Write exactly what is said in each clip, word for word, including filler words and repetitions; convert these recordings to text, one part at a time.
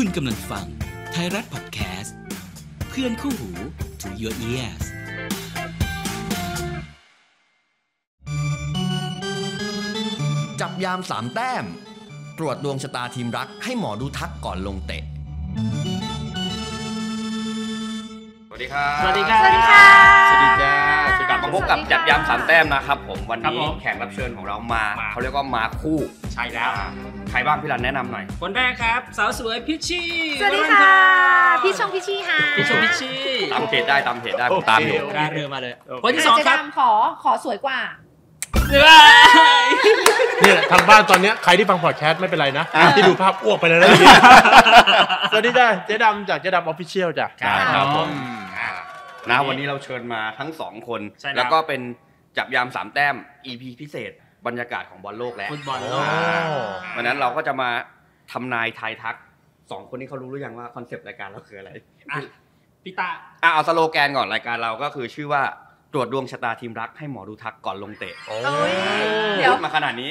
คุณกำลังฟังไทยรัฐพอดแคสต์เพื่อนคู่หู to your ears จับยามสามแต้มตรวจดวงชะตาทีมรักให้หมอดูทักก่อนลงเตะสวัสดีครับสวัสดีครับสวัสดีค่ะสวัสดีจ้าสวัสดีกลับมาพบกับจับยามสามแต้มนะครับผมวันนี้แขกรับเชิญของเรามาเขาเรียกว่ามาคู่ใช่แล้วใครบ้างพี่รันแนะนำหน่อยคนแรกครับสาวสวยพิชชี่สวัสดีค่ะพี่ชงพิชชี่ค่ะพี่ชงพิชชี่ตามเพจได้ตามเพจได้ตามอยู่ได้เรือมาเลยคนที่สองครับขอขอสวยกว่านี่แหละทางบ้านตอนนี้ใครที่ฟังพอดแคสต์ไม่เป็นไรนะที่ดูภาพอ้วกไปแล้วนะสวัสดีจ้าเจ๊ดำจากเจ๊ดำออฟฟิเชียลจ้ะครับผมนะวันนี้เราเชิญมาทั้งสองคนแล้วก็เป็นจับยามสามแต้ม อี พี พิเศษบรรยากาศของบอลโลกแล้วฟุตบอลโลกวันนั้นเราก็จะมาทำนายทายทักสองคนนี้เขารู้หรือยังว่าคอนเซปต์รายการเราคืออะไรพี่ตาเอาสโลแกนก่อนรายการเราก็คือชื่อว่าตรวจดวงชะตาทีมรักให้หมอดูทักก่อนลงเตะเดี๋ยวมาขนาดนี้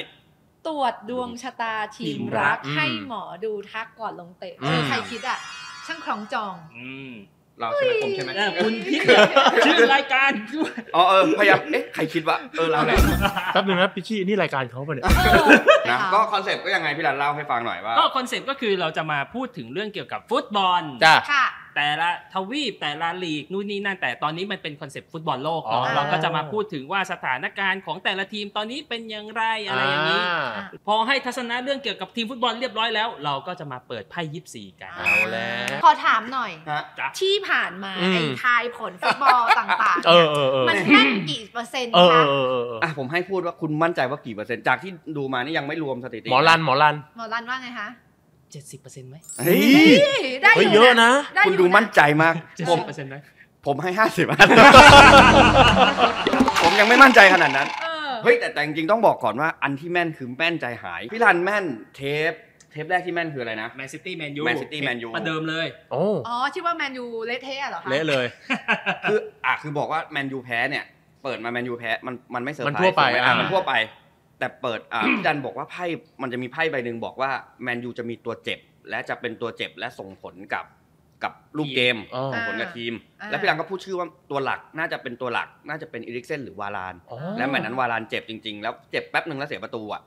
ตรวจดวงชะตาทีมรักให้หมอดูทักก่อนลงเตะใครคิดอ่ะช่างคล้องจองเราใช่ไหมผมใช่ไหมคุณคิดชื่อรายการอ๋อเออพยายามเอ๊ะใครคิดวะเออเราแหละแป๊บนึงนะพี่ชี่นี่รายการเขาป่ะเนี่ยนะก็คอนเซ็ปต์ก็ยังไงพี่รันเล่าให้ฟังหน่อยว่าก็คอนเซ็ปต์ก็คือเราจะมาพูดถึงเรื่องเกี่ยวกับฟุตบอลจ้ะแต่ละทวีปแต่ละลีกนู่นนี่นั่นแต่ตอนนี้มันเป็นคอนเซ็ปต์ฟุตบอลโลกเนาะเราก็จะมาพูดถึงว่าสถานการณ์ของแต่ละทีมตอนนี้เป็นอย่างไรอะไรอย่างนี้พอให้ทัศนะเรื่องเกี่ยวกับทีมฟุตบอลเรียบร้อยแล้วเราก็จะมาเปิดไพ่ยิปซีกันเอาแล้วขอถามหน่อยที่ผ่านมาไอ้ทายผลฟุตบอลต่างๆมันแม่นกี่เปอร์เซ็นต์คะอ่ะผมให้พูดว่าคุณมั่นใจว่ากี่เปอร์เซ็นต์จากที่ดูมานี่ยังไม่รวมสถิติหมอรันหมอรันหมอรันว่าไงคะเจ็ดสิบเปอร์เซ็นต์ ไหมเฮ้ยได้เยอะนะคุณดูมั่นใจมากผมผมให้ห้าสิบผมยังไม่มั่นใจขนาดนั้นเฮ้ยแต่แต่จริงๆต้องบอกก่อนว่าอันที่แม่นคือแม่นใจหายพี่รันแม่นเทปเทปแรกที่แม่นคืออะไรนะแมนซิตี้แมนยูแมนซิตี้แมนยูประเดิมเลยอ๋อชื่อว่าแมนยูเละเทะเหรอคะเละเลยคืออ่ะคือบอกว่าแมนยูแพ้เนี่ยเปิดมาแมนยูแพ้มันมันไม่เซอร์ไพรส์มันทั่วไปมันทั่วไปแต่เปิดอ่ะพี่ดันบอกว่าไพ่มันจะมีไพ่ใบหนึ่งบอกว่าแมนยูจะมีตัวเจ็บและจะเป็นตัวเจ็บและส่งผลกับกับลูกเกมส่งผลกับทีมและพี่ดันก็พูดชื่อว่าตัวหลักน่าจะเป็นตัวหลักน่าจะเป็นอีริกเซนหรือวารานและแมตช์นั้นวารานเจ็บจริงๆแล้วเจ็บแป๊บหนึ่งแล้วเสียประตูอ่ะ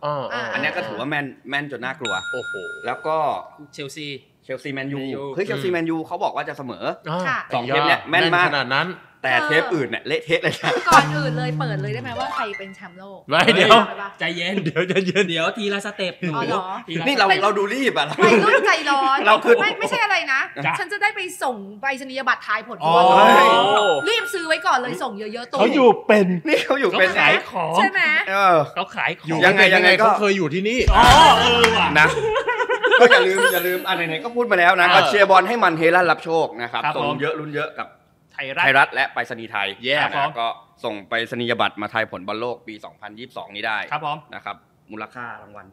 อันนี้ก็ถือว่าแมนแมนจนน่ากลัวโอ้โหแล้วก็เชลซีเชลซีแมนยูเฮ้ยเชลซีแมนยูเขาบอกว่าจะเสมอสองเทปเนี่ยแม่นมากขนาดนั้นแต่เทปอื่นเนี่ยเละเทะเลยนะก่อนอื่นเลยเปิดเลยได้ไหมว่าใครเป็นแชมป์โลกไม่เดี๋ยวใจเย็นเดี๋ยวใจเย็นเดี๋ยวทีละสเต็ปหนูนี่เราเราดูรีบอ่ะไม่ต้องใจร้อนเราคือไม่ไม่ใช่อะไรนะฉันจะได้ไปส่งใบสนิยบัตรทายผลก่อนรีบซื้อไว้ก่อนเลยส่งเยอะๆตัวเขาอยู่เป็นนี่เขาอยู่เป็นขายของใช่ไหมเออเขาขายของยังไงยังไงเขาเคยอยู่ที่นี่อ๋อเออว่ะนะก็อย่าลืมอย่าลืมอะไรไหนก็พูดมาแล้วนะก็เชียร์บอลให้มันเฮลั่นรับโชคนะครับส่งเยอะลุ้นเยอะกับไทยรัฐและไปรษณีย์ไทยแล้วก็ส่งไปรษณียบัตรมาทายผลบอลโลกปีสองพันยี่สิบสองนี้ได้ครับผมนะครับมูลค่ารางวัล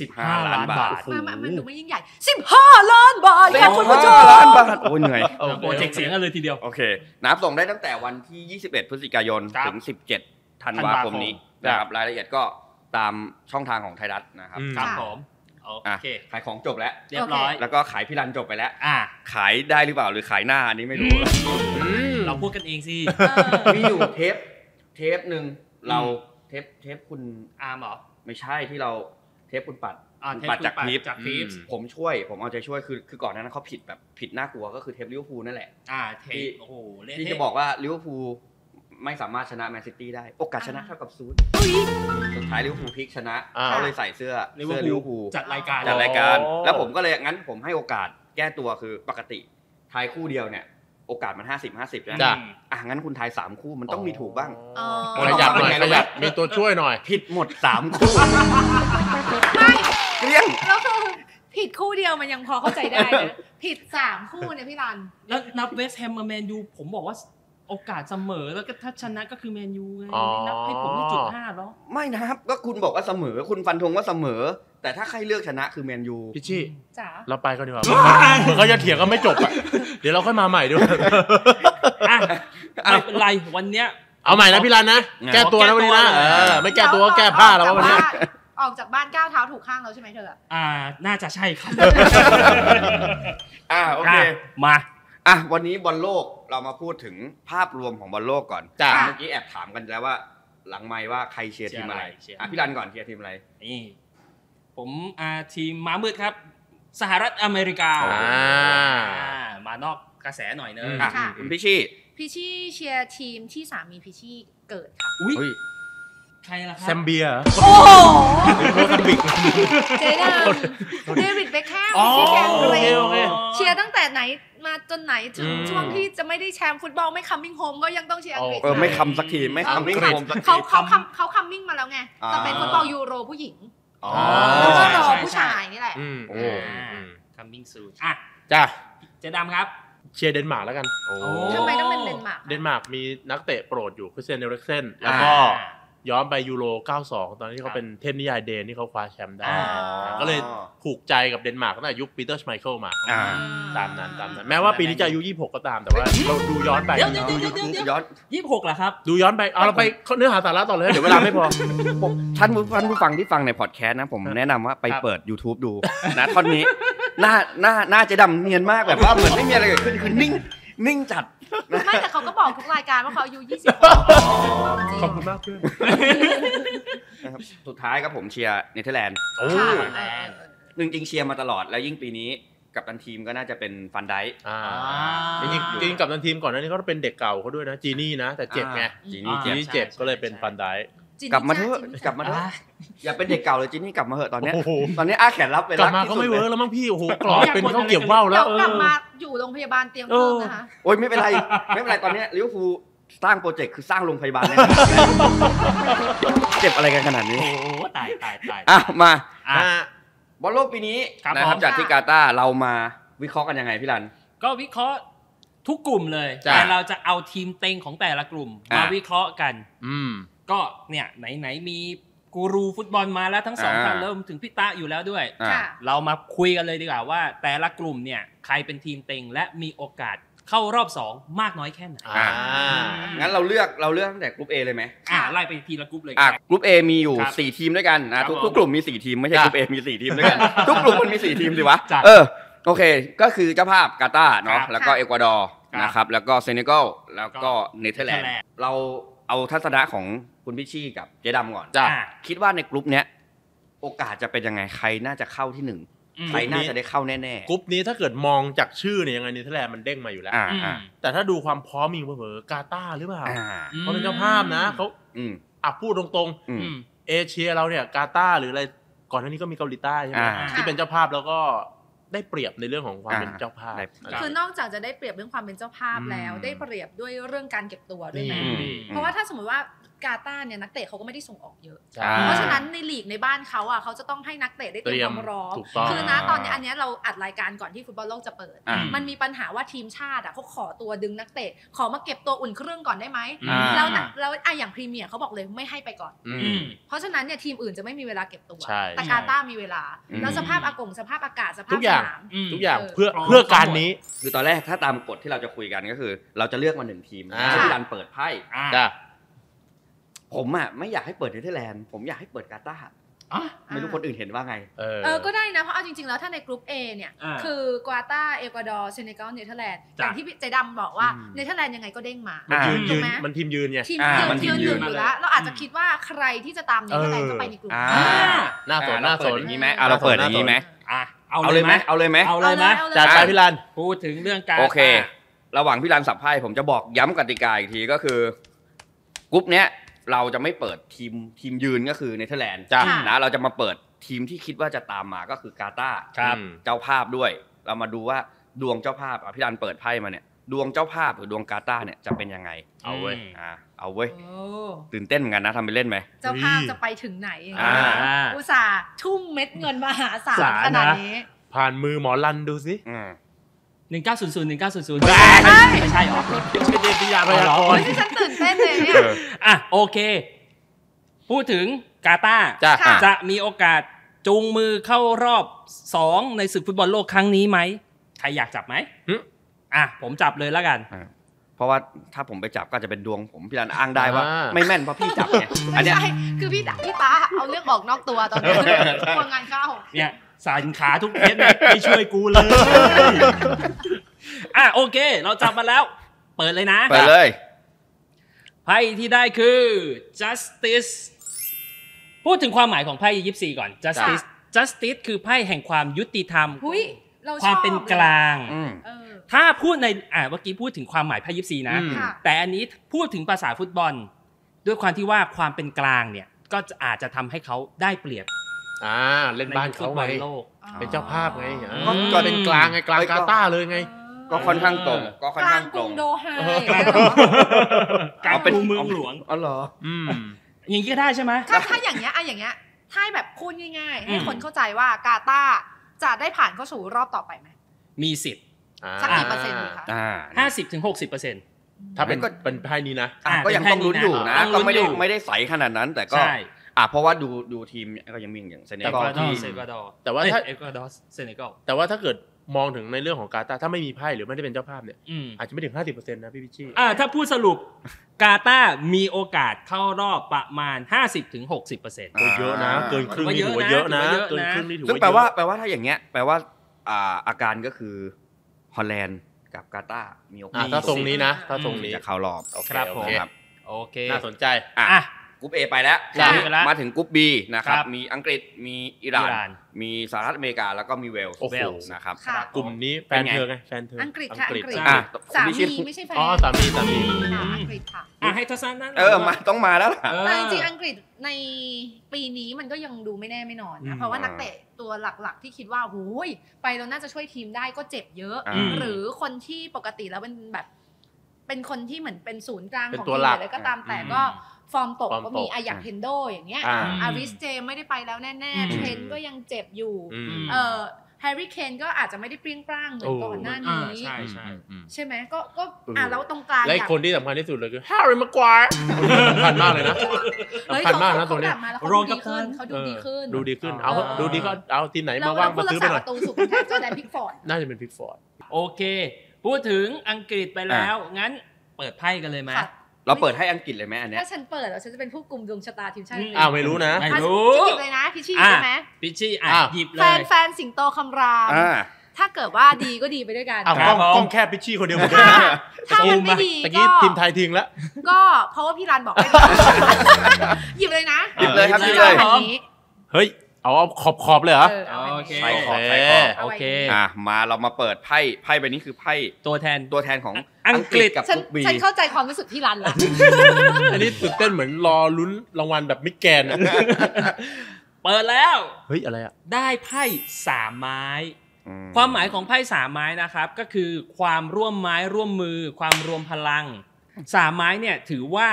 สิบห้าล้านบาทมันมันดูไม่ยิ่งใหญ่สิบห้าล้านบาทครับคุณผู้ชมสิบห้าล้านบาทโอ้เหนื่อยโปรเจกต์เสียงกันเลยทีเดียวโอเคนับส่งได้ตั้งแต่วันที่ยี่สิบเอ็ดพฤศจิกายนถึงสิบเจ็ดธันวาคมนี้นะครับรายละเอียดก็ตามช่องทางของไทยรัฐนะครับครับผมขายของจบแล้วเรียบร้อยแล้วก็ขายพี่รันจบไปแล้วขายได้หรือเปล่าหรือขายหน้าอันนี้ไม่รู้เราพูดกันเองสิมีอยู่เทปเทปหนึ่งเราเทปเทปคุณอาร์มเหรอไม่ใช่ที่เราเทปคุณปัดปัดจากพีฟจากพีฟผมช่วยผมเอาใจช่วยคือคือก่อนนั้นเขาผิดแบบผิดน่ากลัวก็คือเทปลิเวอร์พูลนั่นแหละที่โอ้โหที่จะบอกว่าลิเวอร์พูลไม่สามารถชนะแมนซิตี้ได้โอกาสชนะเท่ากับศูนย์สุดท้ายลิเวอร์พูลพลิกชนะเขาเลยใส่เสื้อเสื้อลิเวอร์พูลจัดรายการจัดรายการแล้วผมก็เลยงั้นผมให้โอกาสแก้ตัวคือปกติทายคู่เดียวเนี่ยโอกาสมันห้าสิบห้าสิบนะอ่ะงั้นคุณทายสามคู่มันต้องมีถูกบ้างประหยัดหน่อยประหยัดมีตัวช่วยหน่อยผิดหมดสามคู่ไม่เรียงแล้วคือผิดคู่เดียวมันยังพอเข้าใจได้นะผิดสามคู่เนี่ยพี่รันแล้วนับเวสต์แฮมกับแมนยูผมบอกว่าโอกาสเสมอแล้วก็ถ้าชนะก็คือแมนยูไงนับให้ผมที่จุดห้าแล้วไม่นะครับก็คุณบอกว่าเสมอคุณฟันธงว่าเสมอแต่ถ้าใครเลือกชนะคือแมนยูพี่ชี่จ๋าเราไปก็ดีกว่าเขาจะเถียงก็ไม่จบอ่ะเดี๋ยวเราค่อยมาใหม่ด้วยไม่เป็นไรวันเนี้ยเอาใหม่นะพี่รันนะแก้ตัวนะวันนี้นะไม่แก้ตัวก็แก้ผ้าแล้ววันนี้ ออกจากบ้านก้าวเท้าถูกข้างแล้วใช่ไหมเธออ่าน่าจะใช่ครับอ่าโอเคมาอ่ะวันนี้บอลโลกเรามาพูดถึงภาพรวมของบอลโลกก่อนจากเมื่อกี้แอบถามกันแล้วว่าหลังไมค์ว่าใครเชียร์ทีมอะไรอ่ะพี่รันก่อนเชียร์ทีมอะไรนี่ผมอ่าทีมม้ามืดครับสหรัฐอเมริกาอ่ามานอกกระแสหน่อยนึงค่ะคุณพิชี่พิชี่เชียร์ทีมที่สามีพิชี่เกิดค่ะอุ้ยใครล่ะครับแซมเบียโอ้โหเจดามเดวิดเบคแฮมที่แกงเรลเชียร์ตั้งแต่ไหนมาจนไหนถึงช่วงที่จะไม่ได้แชมป์ฟุตบอลไม่คัมมิ่งโฮมก็ยังต้องเชียร์อังกฤษเออไม่คัมสักทีไม่คัมมิ่งโฮมสักทีเขาเขาเขาคัมมิ่งมาแล้วไงแต่เป็นฟุตบอลยูโรผู้หญิงแล้วก็รอผู้ชายนี่แหละโอ้คัมมิ่งซูอ่ะจ้าเจดามครับเชียร์เดนมาร์กแล้วกันทำไมต้องเป็นเดนมาร์กเดนมาร์กมีนักเตะโปรดอยู่คริสเตียนเอริกเซนแล้วก็ย้อนไปยูโรเก้าสองตอนที่เขาเป็นเทพนิยายเดนที่เขาคว้าแชมป์ได้ก็เลยผูกใจกับเดนมาร์กตั้งแต่ยุคปีเตอร์ชไมเคิลมาตามนั้นตามนั้นแม้ว่าปีนี้จะอายุยี่สิบหกก็ตามแต่ว่าเราดูย้อนไปย้อนยี่สิบหกเหรอครับดูย้อนไปเอาเราไปเนื้อหาสาระต่อเลยเดี๋ยวเวลาไม่พอท่านผู้ฟังที่ฟังในพอดแคสต์นะผมแนะนำว่าไปเปิด YouTube ดูนะท่อนนี้หน้าหน้าหน้าจะดำเนียนมากแบบว่าเหมือนไม่มีอะไรเกิดขึ้นคือนิ่งนิ่งจัดไม่แต่เขาก็บอกทุกรายการว่าเขาอายุยี่สิบหกขอบคุณมากเพื่อนสุดท้ายครับผมเชียร์เนเธอร์แลนด์หนึ่งจริงเชียร์มาตลอดแล้วยิ่งปีนี้กับตันทีมก็น่าจะเป็นฟันไดท์จริงกับตันทีมก่อนหน้านี้ก็เป็นเด็กเก่าเขาด้วยนะจีนี่นะแต่เจ็บไงจีนี่เจ็บก็เลยเป็นฟันไดท์กลับมาเถอะกลับมาเถอะอย่าเป็นเด็กเก่าเลยจีนี่กลับมาเหอะตอนนี้ตอนนี้อาแขนรับไปรักที่สุดเลยกลับมาก็ไม่เวิร์กแล้วมั้งพี่โอ้โหกรอบเป็นข้าวเกี๊ยวว่าวแล้วกลับมาอยู่โรงพยาบาลเตียงคู่นะคะโอ้ยไม่เป็นไรไม่เป็นไรตอนนี้ลิเวอร์พูลสร้างโปรเจกต์คือสร้างโรงพยาบาลเลยเจ็บอะไรกันขนาดนี้โอ้ตายตายตายอ่ะมาบอลโลกปีนี้นะครับจากที่กาตาร์เรามาวิเคราะห์กันยังไงพี่รันก็วิเคราะห์ทุกกลุ่มเลยแต่เราจะเอาทีมเต็งของแต่ละกลุ่มมาวิเคราะห์กันอืมก็เนี่ยไหนๆมีกูรูฟุตบอลมาแล้วทั้งสองท่านเริ่มถึงพี่ตะอยู่แล้วด้วยเรามาคุยกันเลยดีกว่าว่าแต่ละกลุ่มเนี่ยใครเป็นทีมเต็งและมีโอกาสเข้ารอบสองมากน้อยแค่ไหนงั้นเราเลือกเราเลือกตั้งแต่กลุ่ม A เลยไหมอ่าไล่ไปทีละกลุ่มเลยอ่ากลุ่ม A มีอยู่สี่ทีมด้วยกันนะทุกกลุ่มมีสี่ทีมไม่ใช่กลุ่ม A มีสี่ทีมด้วยกันทุกกลุ่มมันมีสี่ทีมสิวะเออโอเคก็คือเจ้าภาพกาตาร์เนาะแล้วก็เอกวาดอร์นะครับแล้วก็เซเนกัลแล้วก็เนเธอร์แลนด์เราเอาทัศนะของคุณพิชี่กับเจดำก่อนคิดว่าในกลุ่มเนี้ยโอกาสจะเป็นยังไงใครน่าจะเข้าที่หนึ่งใครน่าจะได้เข้าแน่ๆกลุ่มนี้ถ้าเกิดมองจากชื่อเนี่ยยังไงเนเธอร์แลนด์มันเด้งมาอยู่แล้วแต่ถ้าดูความพร้อมมีเผลอกาตาร์หรือเปล่าเพราะเป็นเจ้าภาพนะเขาอ่ะพูดตรงๆเอเชียเราเนี่ยกาตาร์หรืออะไรก่อนหน้านี้ก็มีเกาหลีใต้ใช่ไหมที่เป็นเจ้าภาพแล้วก็ได้เปรียบในเรื่องของความเป็นเจ้าภาพคือนอกจากจะได้เปรียบเรื่องความเป็นเจ้าภาพแล้วได้เปรียบด้วยเรื่องการเก็บตัวด้วยนะเพราะว่าถ้าสมมติว่ากาตาร์เนี่ยนักเตะเขาก็ไม่ได้ส่งออกเยอะเพราะฉะนั้นในลีกในบ้านเขาอ่ะเขาจะต้องให้นักเตะได้เตรียมความพร้อมคือนะตอนนี้อันนี้เราอัดรายการก่อนที่ฟุตบอลโลกจะเปิดมันมีปัญหาว่าทีมชาติอ่ะเขาขอตัวดึงนักเตะขอมาเก็บตัวอุ่นเครื่องก่อนได้ไหมแล้วแล้วไอ้อย่างพรีเมียร์เขาบอกเลยไม่ให้ไปก่อนเพราะฉะนั้นเนี่ยทีมอื่นจะไม่มีเวลาเก็บตัวแต่กาตาร์มีเวลาแล้วสภาพอากาศสภาพอากาศสภาพสนามทุกอย่างเพื่อเพื่อการนี้คือตอนแรกถ้าตามกฎที่เราจะคุยกันก็คือเราจะเลือกมาหนึ่งทีมให้พี่รันเปิดไพ่ผมอ่ะไม่อยากให้เปิดเนเธอร์แลนด์ผมอยากให้เปิดกาตาร์ไม่รู้คนอื่นเห็นว่าไงเออก็ได้นะเพราะเอาจริงๆแล้วถ้าในกลุ่ม A เนี่ยคือกาตาร์เอกวาดอร์เซเนกัลเนเธอร์แลนด์อย่างที่เจดำบอกว่าเนเธอร์แลนด์ยังไงก็เด้งมาถูกไหมมันทีมยืนไงทีมยืนทีมยืนอยู่แล้วเราอาจจะคิดว่าใครที่จะตามเนเธอร์แลนด์ก็ไปในกลุ่มน่าสนน่าสนอย่างนี้ไหมเราเปิดอย่างนี้ไหมเอาเลยไหมเอาเลยไหมเอาเลยไหมจัดไปพี่รันพูดถึงเรื่องการโอเคระหว่างพี่รันสับไพ่ผมจะบอกย้ำกติกาอีกทีก็คือกลุ่มเนี้ยเราจะไม่เปิดทีมทีมยืนก็คือเนเธอร์แลนด์นะเราจะมาเปิดทีมที่คิดว่าจะตามมาก็คือกาตาร์เจ้าภาพด้วยเรามาดูว่าดวงเจ้าภาพพี่รันเปิดไพ่มาเนี่ยดวงเจ้าภาพหรือดวงกาตาร์เนี่ยจะเป็นยังไงเอาเว้ยอ่าเอาเว้ยตื่นเต้นเหมือนกันนะทำไปเล่นไหมเจ้าภาพจะไปถึงไหนอุตส่าห์ทุ่มเม็ดเงินมหาศาลขนาดนี้ผ่านมือหมอรันดูสิหนึ่งเก้าศูนย์ศูนย์หนึ่งเก้าศูนย์ศูนย์ไม่ใช่หรอไม่ใช่พิยาพยากรณ์ที่ฉันตื่นเต้นเลยเนี่ยอ่ะโอเคพูดถึงกาตาร์จะมีโอกาสจูงมือเข้ารอบสองในศึกฟุตบอลโลกครั้งนี้ไหมใครอยากจับไหมอ่ะผมจับเลยแล้วกัน เพราะว่าถ้าผมไปจับก็จะเป็นดวงผมพี่รันอ้างได้ว่าไม่แม่นเพราะพี่จับเนี่ยอันนี้คือพี่จับพี่ตาเอาเรื่องออกนอกตัวตอนนี้คนงานเข้าเนี่ยสันขาทุกเม็ดไม่ช่วยกูเลยอ่ะโอเคเราจับมาแล้วเปิดเลยนะเปิดเลยไพ่ที่ได้คือ justice พูดถึงความหมายของไพ่ยิปซีก่อน justice justice คือไพ่แห่งความยุติธรรมความเป็นกลางถ้าพูดในอ่าเมื่อกี้พูดถึงความหมายไพ่ยิปซีนะแต่อันนี้พูดถึงภาษาฟุตบอลด้วยความที่ว่าความเป็นกลางเนี่ยก็อาจจะทำให้เขาได้เปรียบอ่าเล่นบ้านเขาไงเป็นเจ้าภาพไงก็เป็นกลางไงกลางกาตาร์เลยไงก็ค่อนข้างตรงก็ค่อนข้างตรงโดไฮกลางเป็นเมืองหลวงอ๋อเหรออืมอย่างนี้ก็ได้ใช่ไหมถ้าอย่างเงี้ยอะอย่างเงี้ยถ้าแบบพูดง่ายๆให้คนเข้าใจว่ากาตาร์จะได้ผ่านเข้าสู่รอบต่อไปไหมมีสิทธิ์สักกี่เปอร์เซ็นต์ดีคะห้าสิบถึงหกสิบเปอร์เซ็นต์ถ้าเป็นก็เป็นไพ่นี้นะก็ยังต้องลุ้นอยู่นะก็ไม่ได้ไม่ได้ใสขนาดนั้นแต่ก็อ่ะเพราะว่าดูดูทีมก็ยังมีอย่างเซเนกัลที่แต่ว่าถ้าเอกวาดอร์เซเนกัลแต่ว่าถ้าเกิดมองถึงในเรื่องของกาตาร์ถ้าไม่มีไพ่หรือไม่ได้เป็นเจ้าภาพเนี่ยอาจจะไม่ถึง ห้าสิบเปอร์เซ็นต์ นะพี่พิชี่อ่าถ้าพูดสรุปกาตาร์มีโอกาสเข้ารอบประมาณ ห้าสิบถึงหกสิบเปอร์เซ็นต์ ก็เยอะนะเกินครึ่งนี่ถือว่าเยอะนะเกินครึ่งนี่ถือว่าแปลว่าแปลว่าถ้าอย่างเงี้ยแปลว่าอ่าอาการก็คือฮอลแลนด์กับกาตาร์มีโอกาสถ้าทรงนี้นะถ้าทรงนี้จะเข้ารอบโอเคครับโอเคน่าสนใจอ่ะกรุ๊ป A ไปแล้วมาถึงกรุ๊ป B นะครับมีอังกฤษมีอิหร่านมีสหรัฐอเมริกาแล้วก็มีเวลส์นะครับกลุ่มนี้แฟนเธอไงแฟนเธออังกฤษค่ะอังกฤษสามีไม่ใช่แฟนอ๋อสามีสามีอังกฤษค่ะอ่ะให้ทัศน์นั่นเออมาต้องมาแล้วล่ะแต่จริงๆอังกฤษในปีนี้มันก็ยังดูไม่แน่ไม่นอนนะเพราะว่านักเตะตัวหลักๆที่คิดว่าโอ้ยไปแล้วน่าจะช่วยทีมได้ก็เจ็บเยอะหรือคนที่ปกติแล้วเป็นแบบเป็นคนที่เหมือนเป็นศูนย์กลางของทีมอะไรก็ตามแต่ก็ฟอร์มตกก็มีอย่างเฮนโดอย่างเงี้ยอาริสเจไม่ได้ไปแล้วแน่ๆเทรนก็ยังเจ็บอยู่เอ่อแฮร์รี่เคนก็อาจจะไม่ได้เปรี้ยงปร้างเหมือนก่อนหน้านี้ใช่ใช่ใช่ไหมก็ก็อ่ะแล้วตรงกลางและคนที่สำคัญที่สุดเลยคือแฮร์รี่แม็กควายสำคัญมากเลยนะสำคัญมากนะตรงนี้เขาดูดีขึ้นเขาดูดีขึ้นดูดีขึ้นเอาดูดีก็เอาทีไหนมาว่างมาซื้อไปหน่อยตัวสุดท้ายก็แดนพิกฟอร์ดน่าจะเป็นพิกฟอร์ดโอเคพูดถึงอังกฤษไปแล้วงั้นเปิดไพ่กันเลยไหมเราเปิดให้อังกฤษเลยไหมอันเนี้ยถ้าฉันเปิดแล้วฉันจะเป็นผู้กุมดวงชะตาทีมชาติอ้าวไม่รู้นะไม่รู้หยิบเลยนะพิชชี่ใช่ไหมพิชชี่อ่ะหยิบเลยแฟนแฟนสิงโตคำรามถ้าเกิดว่าดีก็ดีไปด้วยกันกล้องแค่พิชชี่คนเดียวหมดเลยถ้ามันไม่ดีก็ตะกี้ทีมไทยทิ้งแล้วก็เพราะว่าพี่รันบอกให้หยิบเลยนะหยิบเลยครับหยิบเลยเฮ้ยเอาขอบขอบเลยเหรอโอเคใส่ขอบใส่ขอบโอเคอ่ะมาเรามาเปิดไพ่ไพ่ใบนี้คือไพ่ตัวแทนตัวแทนของอังกฤษกับทุกบีฉันเข้าใจความรู้สึกพี่รันละอันนี้ตื่นเต้นเหมือนรอลุ้นรางวัลแบบมิกแกนเปิดแล้วเฮ้ยอะไรอ่ะได้ไพ่สามไม้ความหมายของไพ่สามไม้นะครับก็คือความร่วมไม้ร่วมมือความรวมพลังสามไม้เนี่ยถือว่า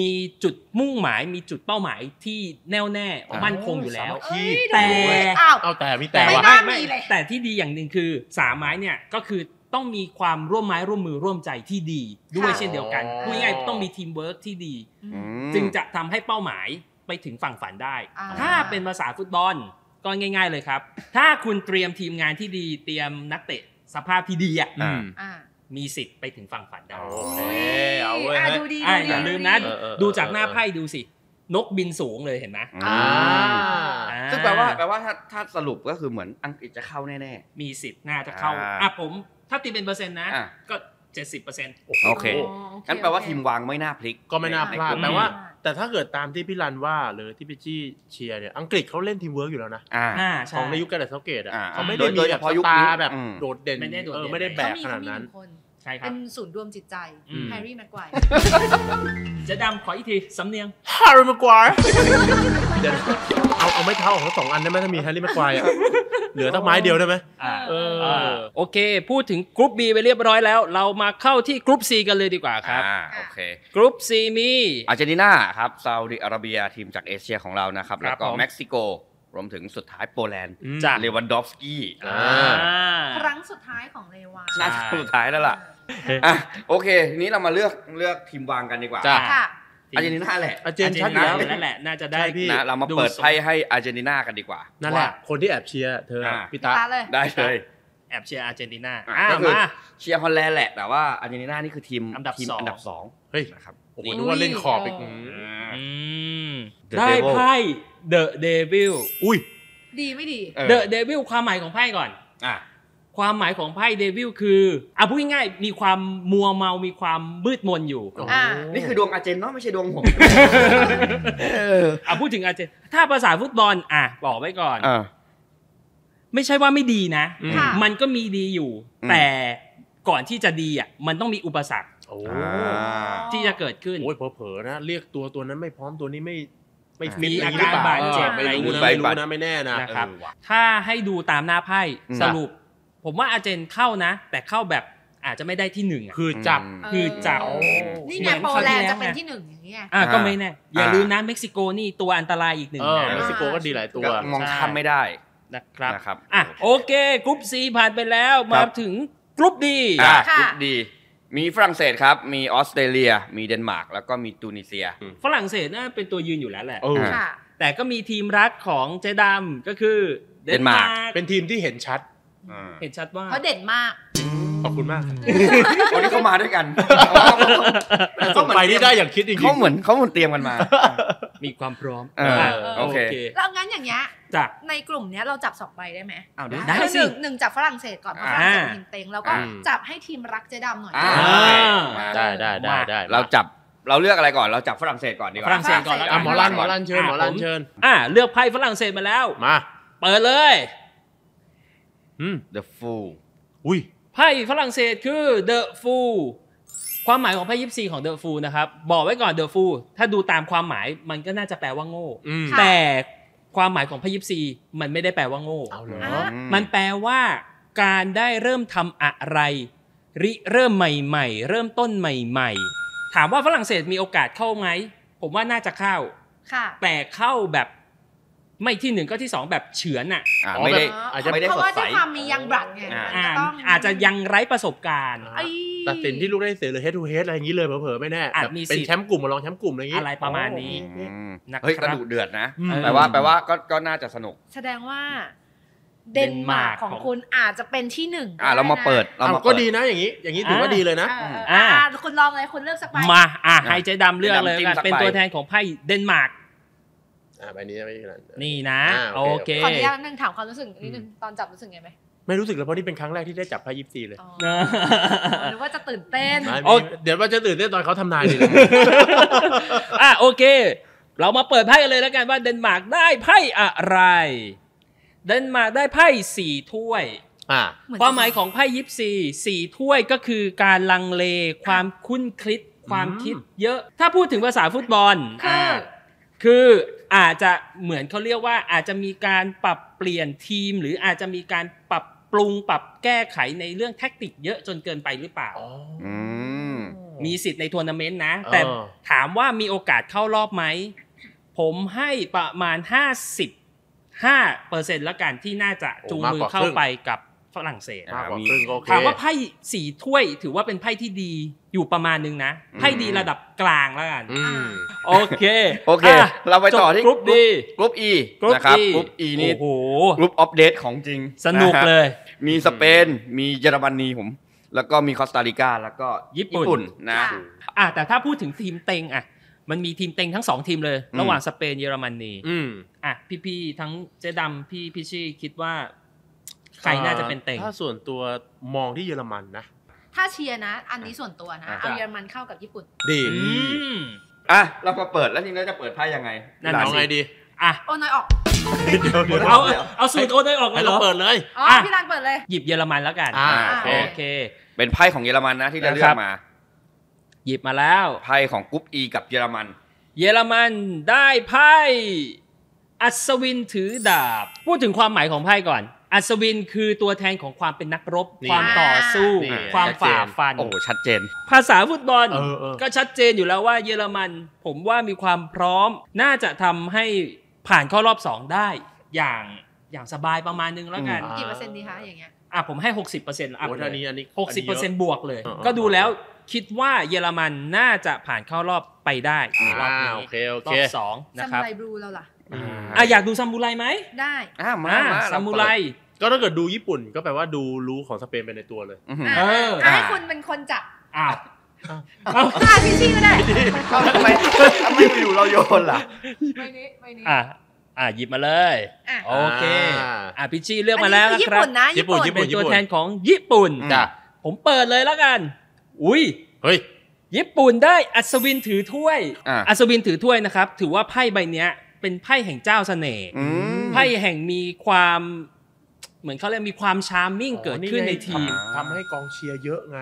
มีจุดมุ่งหมายมีจุดเป้าหมายที่แน่วแน่มั่นคงอยู่แล้วแต่เอาแต่มีแต่ว่าไม่แต่ที่ดีอย่างหนึ่งคือสามไม้เนี่ยก็คือต้องมีความร่วมไม้ร่วมมือร่วมใจที่ดีด้วยเช่นเดียวกันพูดง่ายๆต้องมีทีมเวิร์คที่ดีจึงจะทำให้เป้าหมายไปถึงฝั่งฝันได้ถ้าเป็นภาษาฟุตบอลก็ง่ายๆเลยครับถ้าคุณเตรียมทีมงานที่ดีเตรียมนักเตะสภาพที่ดีอ่ะมีสิทธิ์ไปถึงฝั่งฝันได้เอาเว้ยอย่าลืมนะดูจากหน้าไพ่ดูสินกบินสูงเลยเห็นไหมซึ่งแปลว่าแปลว่าถ้าถ้าสรุปก็คือเหมือนอังกฤษจะเข้าแน่ๆมีสิทธิ์น่าจะเข้าอ่ะผมถ้าตีเป็นเปอร์เซ็นต์นะก็เจ็ดสิบเปอร์เซ็นต์โอเคงั้นแปลว่าทีมวางไม่น่าพลิกก็ไม่น่าพลาดแปลว่าแต่ถ้าเกิดตามที่พี่รันว่าหรือที่พี่จี้เชียร์เนี่ยอังกฤษเขาเล่นทีมเวิร์กอยู่แล้วนะของในยุคการ์เดสเกตอ่ะเขาไม่ได้มีแบบสตาร์แบบโดดเด่นเออไม่ได้แบบขนาดนั้นเป็นศูนย์รวมจิตใจแฮร์รี่แม็กควายจะดำขออีกทีสำเนียงแฮร์รี่แม็กควายเอาเอาไม่เท่าของสองอันได้ไหมถ้ามีแฮร์รี่แม็กควายอ่ะเหลือตั้งไม้เดียวได้ไหมเออโอเคพูดถึงกรุ๊ป B ไปเรียบร้อยแล้วเรามาเข้าที่กรุ๊ป C กันเลยดีกว่าครับโอเคกรุ๊ป C มีอาร์เจนตินาครับซาอุดิอาระเบียทีมจากเอเชียของเรานะครับแล้วก็เม็กซิโกรวมถึงสุดท้ายโปแลนด์จากเลวันดอฟสกี้ครั้งสุดท้ายของเลวันน่าจะสุดท้ายแล้วล่ะอ่ะโอเคนี้เรามาเลือกเลือกทีมวางกันดีกว่าค่ะอาร์เจนตินาแหละอาร์เจนตินานั่นแหละน่าจะได้พี่นะเรามาเปิดไพ่ให้อาร์เจนตินากันดีกว่านั่นแหละคนที่แอบเชียร์เธอพี่ตาได้เลย แอบเชียร์อาร์เจนตินาอ่ามาเชียร์ฮอลแลนด์แหละแต่ว่าอาร์เจนตินานี่คือทีมอันดับสองอันดับสองเฮ้ยนะครับโอ้โหนึกว่าเล่นขอบไปได้ไพ่เดอะเดวิลอุ้ยดีไม่ดีเดอะเดวิลความหมายของไพ่ก่อนอ่ะความหมายของไพ่เดวิลคืออ่ะพูดง่ายๆมีความมัวเมามีความมืดมนอยู่นี่คือดวงอาเจนเนาะไม่ใช่ดวงผมอ่ะพูดถึงอาเจนถ้าภาษาฟุตบอลอ่ะบอกไว้ก่อนไม่ใช่ว่าไม่ดีนะมันก็มีดีอยู่แต่ก่อนที่จะดีอ่ะมันต้องมีอุปสรรคที่จะเกิดขึ้นโอ้ยเผลอๆนะเรียกตัวตัวนั้นไม่พร้อมตัวนี้ไม่ไม่มีอาการบาดเจ็บอะไรอย่างเงี้ยไม่รู้นะไม่แน่นะครับถ้าให้ดูตามหน้าไพ่สรุปผมว่าอาเจนเข้านะแต่เข้าแบบอาจจะไม่ได้ที่หนึ่งคือจับคือจับนี่ไงโปแลนด์จะเป็นที่หนึ่งอย่างเงี้ยอ่ะก็ไม่แน่อย่าลืมนะเม็กซิโกนี่ตัวอันตรายอีกหนึ่งนะเม็กซิโกก็ดีหลายตัวมองข้ามไม่ได้นะครับอ่ะโอเคกรุ๊ป ซี ผ่านไปแล้วมาถึงกรุ๊ป ดี กรุ๊ป ดีมีฝรั่งเศสครับมีออสเตรเลียมีเดนมาร์กแล้วก็มีตูนิเซียฝรั่งเศสน่าเป็นตัวยืนอยู่แล้วแหละแต่ก็มีทีมรักของเจดามก็คือเดนมาร์กเป็นทีมที่เห็นชัดเห็นชัดว่าเขาเด่นมากขอบคุณมากวันนี้เขามาด้วยกันเขาไปที่ได้อย่างคิดจริงเขาเหมือนเขาเหมือนเตรียมกันมามีความพร้อมโอเคแล้วงั้นอย่างเงี้ยในกลุ่มเนี้ยเราจับสองใบได้ไหมได้สิหนึ่งจับฝรั่งเศสก่อนเพราะฝรั่งเศสเป็นเต็งแล้วก็จับให้ทีมรักเจดามหน่อยได้ได้ได้ได้เราจับเราเลือกอะไรก่อนเราจับฝรั่งเศสก่อนดีกว่าฝรั่งเศสก่อนแล้วหมอลันหมอลันเชิญหมอลันเชิญอ่ะเลือกไพ่ฝรั่งเศสมาแล้วมาเปิดเลยThe Fool อุ้ยไพ่ฝรั่งเศสคือ The Fool ความหมายของไพ่ยิปซีของ The Fool นะครับบอกไว้ก่อน The Fool ถ้าดูตามความหมายมันก็น่าจะแปลว่าโง่แต่ความหมายของไพ่ยิปซีมันไม่ได้แปลว่าโง่มันแปลว่าการได้เริ่มทำอะไรริเริ่มใหม่ๆเริ่มต้นใหม่ๆถามว่าฝรั่งเศสมีโอกาสเข้าไหมผมว่าน่าจะเข้าแต่เข้าแบบไม่ที่หนึ่งก็ที่สองแบบเฉือนอ่ะไม่ได้อาจจะไม่ได้สดใสเพราะว่าด้วยความมียังบลัดไงอาจจะยังไร้ประสบการณ์ตัดสินที่ลูกได้เสียหรือเฮดทูเฮดอะไรอย่างนี้เลยเผลอๆไม่แน่เป็นแชมป์กลุ่มมาลองแชมป์กลุ่มอะไรอย่างนี้อะไรประมาณนี้เฮ้ยกระดูเดือดนะแปลว่าแปลว่าก็ก็น่าจะสนุกแสดงว่าเดนมาร์กของคุณอาจจะเป็นที่หนึ่งอ่ะเรามาเปิดเราก็ดีนะอย่างนี้อย่างนี้ถือว่าดีเลยนะอ่าคุณลองอะไรคุณเลือกสักใบมาอ่ะให้ใจดำเลือกเลยกันเป็นตัวแทนของไพ่เดนมาร์กใบนี้ไม่ขนาดนี่นะโอเคขออนุญาตนั่งถามความรู้สึกนิดนึงตอนจับรู้สึกไงไหมไม่รู้สึกเลยเพราะนี่เป็นครั้งแรกที่ได้จับไพ่ยิปซีเลยหรือว่าจะตื่นเต้นเดี๋ยวว่าจะตื่นเต้นตอนเขาทำนายเลยอ่ะโอเคเรามาเปิดไพ่เลยแล้วกันว่าเดนมาร์กได้ไพ่อะไรเดนมาร์กได้ไพ่สี่ถ้วยความหมายของไพ่ยิปซีสี่ถ้วยก็คือการลังเลความคุ้นคิดความคิดเยอะถ้าพูดถึงภาษาฟุตบอลคืออาจจะเหมือนเขาเรียกว่าอาจจะมีการปรับเปลี่ยนทีมหรืออาจจะมีการปรับปรุงปรับแก้ไขในเรื่องแท็กติกเยอะจนเกินไปหรือเปล่ามีสิทธิ์ในทัวร์นาเมนต์นะแต่ถามว่ามีโอกาสเข้ารอบไหมผมให้ประมาณ ห้าสิบห้าเปอร์เซ็นต์ แล้วกันที่น่าจะจูงมือเข้าไปกับฝรั่งเศสถามว่าไพ่สี่ถ้วยถือว่าเป็นไพ่ที่ดีอยู่ประมาณนึงนะไพ่ดีระดับกลางแล้วกันโอเคโอเคเราไปต่อที่กรุ๊ปดีกรุ๊ป E นะครับกรุ๊ป E นี่กรุ๊ปอัปเดตของจริงสนุกเลยมีสเปนมีเยอรมนีผมแล้วก็มีคอสตาริกาแล้วก็ญี่ปุ่นนะอ่ะแต่ถ้าพูดถึงทีมเต็งอ่ะมันมีทีมเต็งทั้งสองทีมเลยระหว่างสเปนเยอรมนีอ่ะพี่ๆทั้งเจ๊ดำพี่พิชชี่คิดว่าใครน่าจะเป็นเต็งถ้าส่วนตัวมองที่เยอรมันนะถ้าเชียร์นะอันนี้ส่วนตัวนะเอาเยอรมันเข้ากับญี่ปุ่นดีอ่ะเราก็เปิดแล้วทีนี้จะเปิดไพ่ยังไงนั่นเอาไงดีอ่ะโอนอยออกเอาเอาสูตรโอนอยออกเลยเหรอเปิดเลยอ๋อพี่รันเปิดเลยหยิบเยอรมันแล้วกันอ่าโอเคเป็นไพ่ของเยอรมันนะที่เราเลือกมาหยิบมาแล้วไพ่ของกรุ๊ป E กับเยอรมันเยอรมันได้ไพ่อัศวินถือดาบพูดถึงความหมายของไพ่ก่อนอัศวินคือตัวแทนของความเป็นนักรบความต่อสู้ความฝ่าฟันโอ้ชัดเจนภาษาฟุตบอลก็ชัดเจนอยู่แล้วว่าเยอรมันผมว่ามีความพร้อมน่าจะทำให้ผ่านเข้ารอบสองได้อย่างอย่างสบายประมาณนึงแล้วกันกี่เปอร์เซ็นต์ดีคะอย่างเงี้ยอ่ะผมให้ หกสิบเปอร์เซ็นต์ อัพเลยหกสิบเปอร์เซ็นต์ บวกเลยก็ดูแล้วคิดว่าเยอรมันน่าจะผ่านเข้ารอบไปได้รอบนี้รอบสองนะครับซามูไรบลูเราล่ะอ่ะอยากดูซามูไรไหมได้อ่ะมาซามูไร ก็ถ้าเกิดดูญี่ปุ่นก็แปลว่าดูรู้ของสเปนไปในตัวเลยจะให้คุณเป็นคนจับอ่ะอ่ะพี่ชี้ก็ได้ทำไมทำไมอยู่เราโยนล่ะไม่นี้ไม่นี้อ่ะอ่ะหยิบมาเลยโอเคอ่ะพี่ชี้เลือกมาแล้วนะครับญี่ปุ่นเป็นตัวแทนของญี่ปุ่นจ้ะผมเปิดเลยแล้วกันอุ้ยเฮ้ยญี่ปุ่นได้อัศวินถือถ้วยอัศวินถือถ้วยนะครับถือว่าไพ่ใบเนี้ยเป็นไพ่แห่งเจ้าเสน่ห์ไพ่แห่งมีความเหมือนเขาเรียกมีความชาร์มมิ่งเกิดขึ้นในทีมทำให้กองเชียร์เยอะไง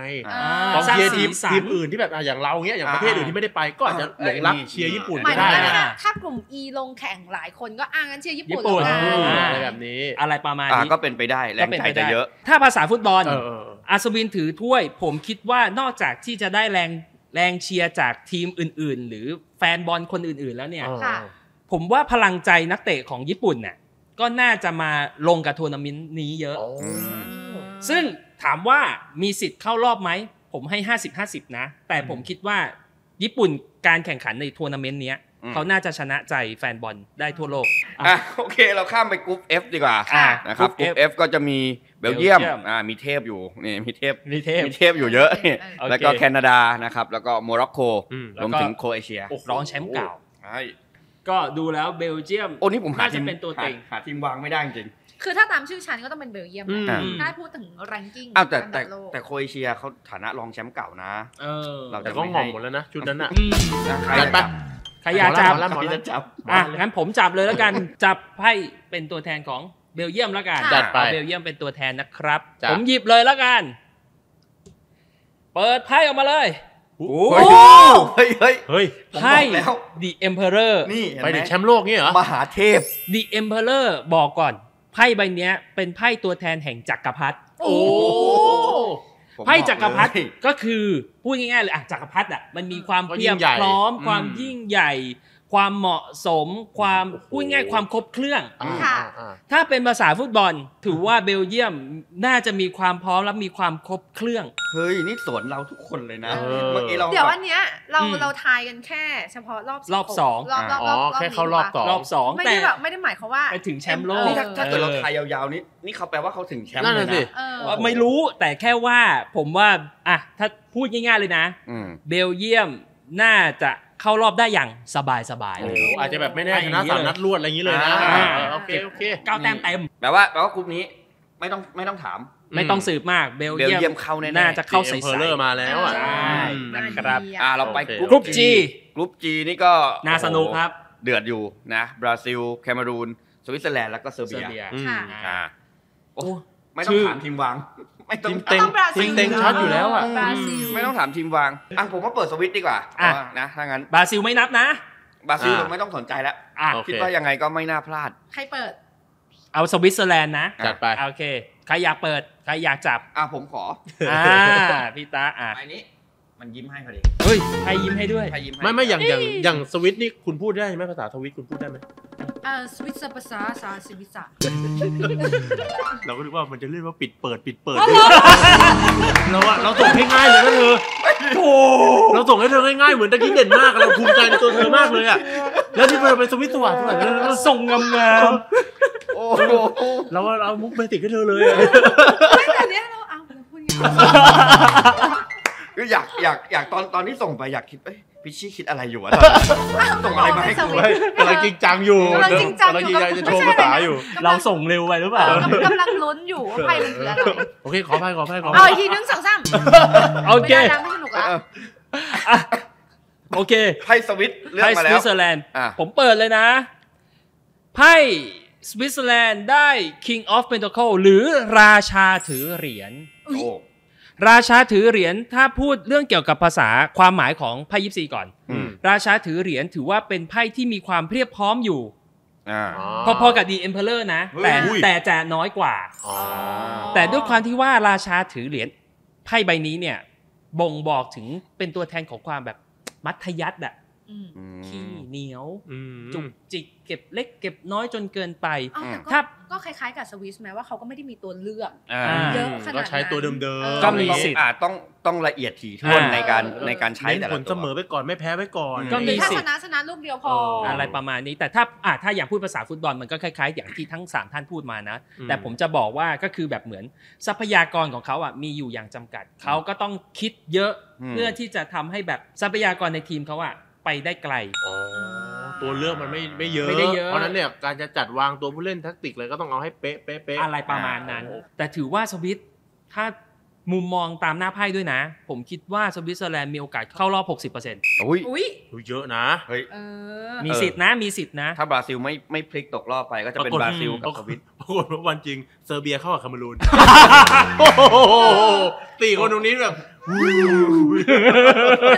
กองเชียร์ทีมทีมอื่นที่แบบอย่างเราเนี้ยอย่างประเทศอื่นที่ไม่ได้ไปก็อาจจะหลงรักเชียร์ญี่ปุ่นได้ถ้ากลุ่ม E ลงแข่งหลายคนก็อ้างกันเชียร์ญี่ปุ่นอะไรแบบนี้อะไรประมาณนี้ก็เป็นไปได้แรงใจจะเยอะถ้าภาษาฟุตบอลอัศวินถือถ้วยผมคิดว่านอกจากที่จะได้แรงแรงเชียร์จากทีมอื่นๆหรือแฟนบอลคนอื่นๆแล้วเนี่ยผมว่าพลังใจนักเตะของญี่ปุ่นเนี่ยก็น่าจะมาลงกับทัวร์นาเมนต์นี้เยอะซึ่งถามว่ามีสิทธิ์เข้ารอบไหมผมให้ ห้าสิบ ห้าสิบ นะแต่ผมคิดว่าญี่ปุ่นการแข่งขันในทัวร์นาเมนต์นี้เขาน่าจะชนะใจแฟนบอลได้ทั่วโลกอ่ะโอเคเราข้ามไปกรุ๊ป F ดีกว่านะครับกรุ๊ป F ก็จะมีเบลเยียมอ่ามีเทพอยู่นี่มีเทพมีเทพมีเทพอยู่เยอะแล้วก็แคนาดานะครับแล้วก็โมร็อกโกรวมถึงโครเอเชียรองแชมป์เก่าก็ดูแล้วเบลเยียมโอ้นี่ผมหาทีมเป็นตัวเต็งหาทีมวางไม่ได้จริงคือถ้าตามชื่อชั้นก็ต้องเป็นเบลเยียมถ้าพูดถึงแรงกิ้งอ้าวแต่แต่แต่โครเอเชียเขาฐานะรองแชมป์เก่านะเราจะไม่ให้หมดแล้วนะชุดนั้นอ่ะใครปะใครอยากจับหมอจะจับอ่ะงั้นผมจับเลยแล้วกันจับให้เป็นตัวแทนของเบลเยียมแล้วกันจัดไปเบลเยียมเป็นตัวแทนนะครับผมหยิบเลยแล้วกันเปิดไพ่ออกมาเลยโอ้เฮ้ยเฮ้ยเฮ้ยไพ่ The Emperor นี่ไปถึงแชมป์โลกนี่เหรอมหาเทพ The Emperor บอกก่อนไพ่ใบนี้เป็นไพ่ตัวแทนแห่งจักรพรรดิโอ้ไพ่จักรพรรดิก็คือพูดง่ายๆเลยอ่ะจักรพรรดิอ่ะมันมีความเพียรพร้อมความยิ่งใหญ่ความเหมาะสมความพูดง่ายความครบเครื่องถ้าเป็นภาษาฟุตบอลถือว่าเบลเยียมน่าจะมีความพร้อมและมีความครบเครื่องเฮ้ยนี่สวนเราทุกคนเลยนะเมื่อกี้เราเดี๋ยวอันเนี้ยเราเราทายกันแค่เฉพาะรอบรอบสองรอบอ๋อแค่เข้ารอบสองรอบสองไม่ได้แบบไม่ได้หมายความว่าไปถึงแชมป์โลกถ้าเกิดเราทายยาวๆนี่นี่เขาแปลว่าเขาถึงแชมป์เลยนะไม่รู้แต่แค่ว่าผมว่าอ่ะถ้าพูดง่ายๆเลยนะเบลเยียมน่าจะเข้ารอบได้อย่างสบายสบายอาจจะแบบไม่แน่ชนะสามนัดรวดอะไรอย่างนี้เลยนะโอเคโอเคเก้าแต้มเต็มแปลว่าแปลว่ากลุ่มนี้ไม่ต้องไม่ต้องถามไม่ต้องสืบมากเบลเยียมเข้าแน่น่าจะเข้าใส่เลอร์มาแล้วอ่ะนะครับอ่าเราไปกลุ่ม G กลุ่ม G นี่ก็น่าสนุกครับเดือดอยู่นะบราซิลแคเมรูนสวิตเซอร์แลนด์แล้วก็เซอร์เบียอ่าโอ้ไม่ต้องถามทีมวางไม่ต้องเต็งเต็งชัดอยู่แล้วอ่ะไม่ต้องถามทีมวางอ่ะผมว่าเปิดสวิตดีกว่านะถ้างั้นบราซิลไม่นับนะบราซิลไม่ต้องสนใจแล้วคิดว่ายังไงก็ไม่น่าพลาดใครเปิดเอาสวิตเซอร์แลนด์นะจัดไปโอเคใครอยากเปิดใครอยากจับอ่ะผมขออ่าพี่ตาอ่ะอันนี้มันยิ้มให้พอดีเฮ้ยใครยิ้มให้ด้วยไม่ไม่อย่างอย่างอย่างสวิตนี่คุณพูดได้ไหมภาษาสวิตคุณพูดได้ไหมเออสวิตซ์ภาษาสาสวิตซ์เราก็รู้ว่ามันจะเรียกว่าปิดเปิดปิดเปิดเราอะเราส่งให้ง่ายเลยนะเธอโอ้เราส่งให้เธอง่ายๆเหมือนตะกี้เด่นมากเราภูมิใจในตัวเธอมากเลยอะแล้วที่เราไปสวิตซ์สว่างเท่าไหร่เราส่งงามๆโอ้เราเอามุกเบติกให้เธอเลยไม่แต่เนี้ยเราเอาเราพูดก็อยากอยากอยากตอนตอนที่ส่งไปอยากคิดไปพี่ชี้คิดอะไรอยู่อะส่งอะไรมาให้กูเราจริงจังอยู่เราจริงจังอยู่เราจะโชว์ภาษาอยู่เราส่งเร็วไปหรือเปล่ากำลังลุ้นอยู่ว่าไพ่มันคืออะไรโอเคขอไพ่ขอไพ่ขอเอาอีกทีหนึ่งสองสามโอเคไม่ได้ไม่สนุกละโอเคไพ่สวิตเลือกมาแล้วไพ่สวิตเซอร์แลนด์ผมเปิดเลยนะไพ่สวิตเซอร์แลนด์ได้ King of Pentacle หรือราชาถือเหรียญราชาถือเหรียญถ้าพูดเรื่องเกี่ยวกับภาษาความหมายของไพ่ยิปซีก่อนราชาถือเหรียญถือว่าเป็นไพ่ที่มีความเพียบพร้อมอยู่พอๆกับ The Emperor นะแต่แต่จะน้อยกว่าแต่ด้วยความที่ว่าราชาถือเหรียญไพ่ใบนี้เนี่ยบ่งบอกถึงเป็นตัวแทนของความแบบมัธยัสถ์อะ ขี้เหนียวจุกจิกเก็บเล็กเก็บน้อยจนเกินไปครับก็คล้ายๆกับสวิสไหมว่าเขาก็ไม่ได้มีตัวเลือกเยอะขนาดนั้นก็ใช้ตัวเดิมๆก็มีสิทธิ์ต้องต้องละเอียดถี่ถ้วนในการในการใช้แต่ละตัวผลเสมอไปก่อนไม่แพ้ไปก่อนก็มีสิทธิ์ชนะชนะลูกเดียวพออะไรประมาณนี้แต่ถ้าอ่าถ้าอย่างพูดภาษาฟุตบอลมันก็คล้ายๆอย่างที่ทั้งสามท่านพูดมานะแต่ผมจะบอกว่าก็คือแบบเหมือนทรัพยากรของเขาอ่ะมีอยู่อย่างจำกัดเขาก็ต้องคิดเยอะเพื่อที่จะทำให้แบบทรัพยากรในทีมเขาอ่ะไปได้ไกลตัวเลือกมันไม่ไม่เยอะเพราะนั้นเนี่ยการจะจัดวางตัวผู้เล่นแทคติกเลยก็ต้องเอาให้เป๊ะเป๊ะเป๊ะอะไรประมาณนั้นแต่ถือว่าสวิตถ้ามุมมองตามหน้าไพ่ด้วยนะผมคิดว่าสวิตเซอร์แลนด์มีโอกาสเข้ารอบ หกสิบเปอร์เซ็นต์ อุ้ยเยอะนะมีสิทธิ์นะมีสิทธิ์นะถ้าบราซิลไม่ไม่พลิกตกรอบไปก็จะเป็นบราซิลกับสวิตปรากฏว่าวันจริงเซอร์เบียเข้ากับคาเมรูนตีคนตรงนี้แบบ